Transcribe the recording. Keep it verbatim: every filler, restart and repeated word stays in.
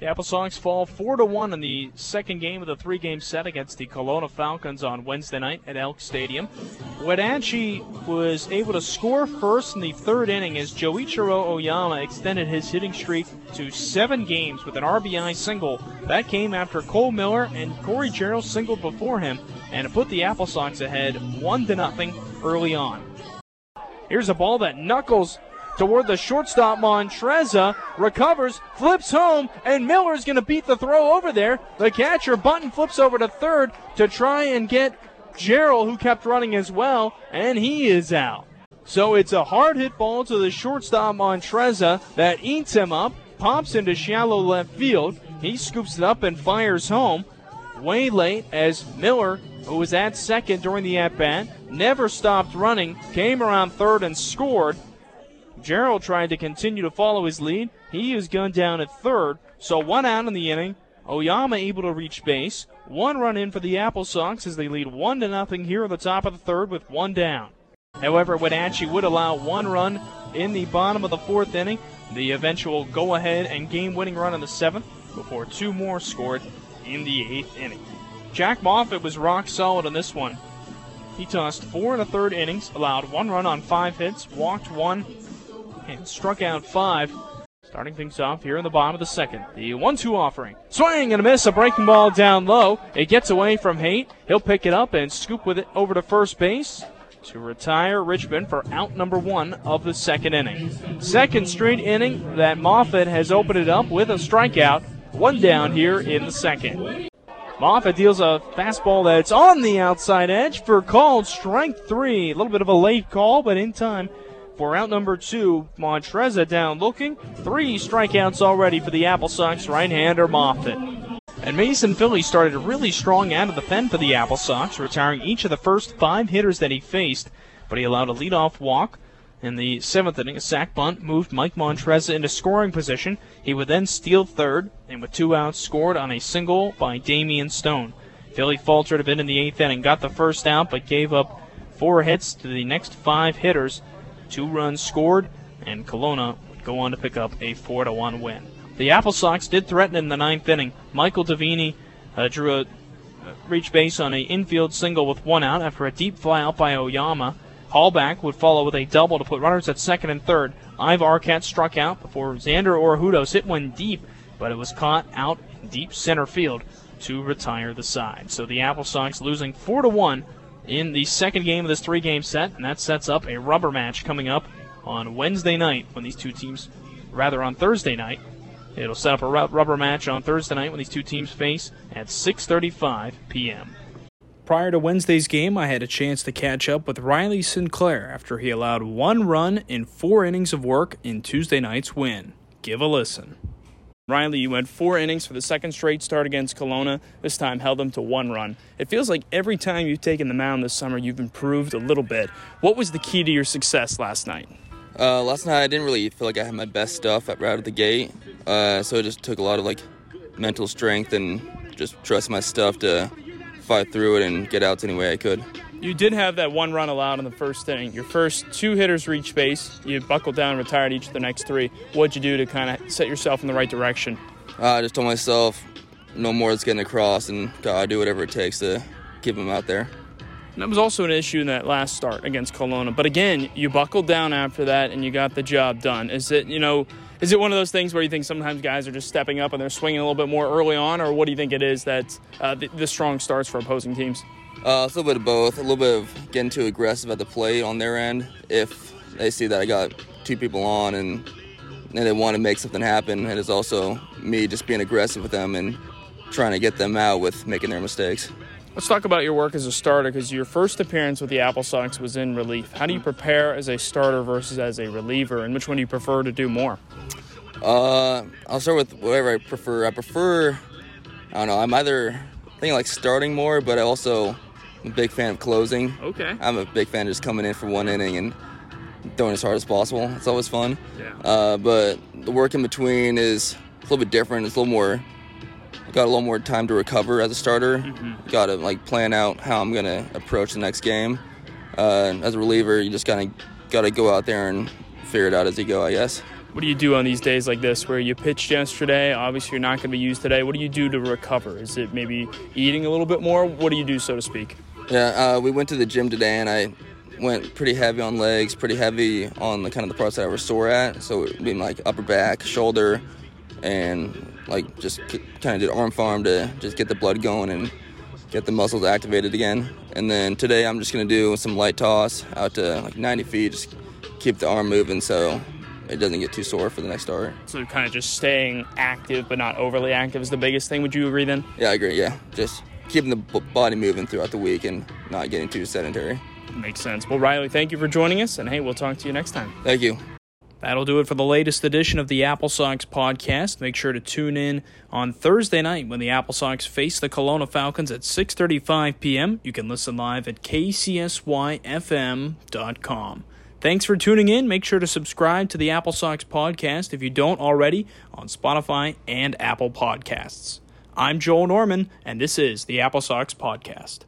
The Apple Sox fall four to one in the second game of the three-game set against the Kelowna Falcons on Wednesday night at Elk Stadium. Wenatchee was able to score first in the third inning as Joichiro Oyama extended his hitting streak to seven games with an R B I single. That came after Cole Miller and Corey Gerald singled before him, and it put the Apple Sox ahead one to nothing early on. Here's a ball that knuckles toward the shortstop. Montreza recovers, flips home, and Miller's going to beat the throw over there. The catcher, Button, flips over to third to try and get Jarrell, who kept running as well, and he is out. So it's a hard hit ball to the shortstop, Montreza, that eats him up, pops into shallow left field. He scoops it up and fires home. Way late as Miller, who was at second during the at-bat, never stopped running, came around third and scored. Jarrell tried to continue to follow his lead. He was gunned down at third, so one out in the inning. Oyama able to reach base. One run in for the Apple Sox as they lead one to nothing here at the top of the third with one down. However, Wenatchee would allow one run in the bottom of the fourth inning, the eventual go-ahead and game-winning run in the seventh, before two more scored in the eighth inning. Jack Moffitt was rock solid on this one. He tossed four and a third innings, allowed one run on five hits, walked one, and struck out five. Starting things off here in the bottom of the second. The one two offering. Swing and a miss. A breaking ball down low. It gets away from Haight. He'll pick it up and scoop with it over to first base to retire Richmond for out number one of the second inning. Second straight inning that Moffitt has opened it up with a strikeout. One down here in the second. Moffitt deals a fastball that's on the outside edge for called strike three. A little bit of a late call, but in time for out number two. Montreza down looking. Three strikeouts already for the Apple Sox right-hander Moffitt. And Mason Philly started really strong out of the pen for the Apple Sox, retiring each of the first five hitters that he faced. But he allowed a leadoff walk in the seventh inning. A sac bunt moved Mike Montreza into scoring position. He would then steal third, and with two outs scored on a single by Damian Stone. Philly faltered a bit in the eighth inning, got the first out, but gave up four hits to the next five hitters. Two runs scored, and Kelowna would go on to pick up a four to one win. The Apple Sox did threaten in the ninth inning. Michael Davini uh, drew a uh, reach base on an infield single with one out after a deep fly out by Oyama. Hallback would follow with a double to put runners at second and third. Ive Arcat struck out before Xander Orahudos hit one deep, but it was caught out in deep center field to retire the side. So the Apple Sox losing four to one. In the second game of this three-game set, and that sets up a rubber match coming up on Wednesday night when these two teams, rather on Thursday night, it'll set up a rubber match on Thursday night when these two teams face at six thirty-five p m Prior to Wednesday's game, I had a chance to catch up with Riley Sinclair after he allowed one run in four innings of work in Tuesday night's win. Give a listen. Riley, you went four innings for the second straight start against Kelowna, this time held them to one run. It feels like every time you've taken the mound this summer, you've improved a little bit. What was the key to your success last night? Uh, last night, I didn't really feel like I had my best stuff right out of the gate, uh, so it just took a lot of like mental strength and just trust my stuff to fight through it and get outs any way I could. You did have that one run allowed in the first inning. Your first two hitters reached base. You buckled down and retired each of the next three. What'd you do to kind of set yourself in the right direction? I uh, just told myself no more that's getting across, and gotta do whatever it takes to keep them out there. And that was also an issue in that last start against Kelowna. But again, you buckled down after that and you got the job done. Is it, you know, is it one of those things where you think sometimes guys are just stepping up and they're swinging a little bit more early on, or what do you think it is that's uh, the, the strong starts for opposing teams? Uh, it's a little bit of both, a little bit of getting too aggressive at the plate on their end. If they see that I got two people on and, and they want to make something happen, it is also me just being aggressive with them and trying to get them out with making their mistakes. Let's talk about your work as a starter, because your first appearance with the Apple Sox was in relief. How do you prepare as a starter versus as a reliever, and which one do you prefer to do more? Uh, I'll start with whatever I prefer. I prefer, I don't know, I'm either, I think I like starting more, but I also... I'm a big fan of closing. Okay. I'm a big fan of just coming in for one inning and throwing as hard as possible. It's always fun. Yeah. Uh, but the work in between is a little bit different. It's a little more, got a little more time to recover as a starter. Mm-hmm. Got to like plan out how I'm going to approach the next game. Uh, as a reliever, you just kind of got to go out there and figure it out as you go, I guess. What do you do on these days like this where you pitched yesterday? Obviously, you're not going to be used today. What do you do to recover? Is it maybe eating a little bit more? What do you do, so to speak? Yeah, uh, we went to the gym today, and I went pretty heavy on legs, pretty heavy on the kind of the parts that I was sore at. So it being like upper back, shoulder, and like just kind of did arm farm to just get the blood going and get the muscles activated again. And then today I'm just going to do some light toss out to like ninety feet, just keep the arm moving so it doesn't get too sore for the next start. So kind of just staying active but not overly active is the biggest thing. Would you agree then? Yeah, I agree, yeah. Just keeping the body moving throughout the week and not getting too sedentary. Makes sense. Well, Riley, thank you for joining us, and hey, we'll talk to you next time. Thank you. That'll do it for the latest edition of the Apple Sox podcast. Make sure to tune in on Thursday night when the Apple Sox face the Kelowna Falcons at six thirty-five p.m. You can listen live at k c s y f m dot com. Thanks for tuning in. Make sure to subscribe to the Apple Sox podcast if you don't already on Spotify and Apple Podcasts. I'm Joel Norman, and this is the Apple Sox podcast.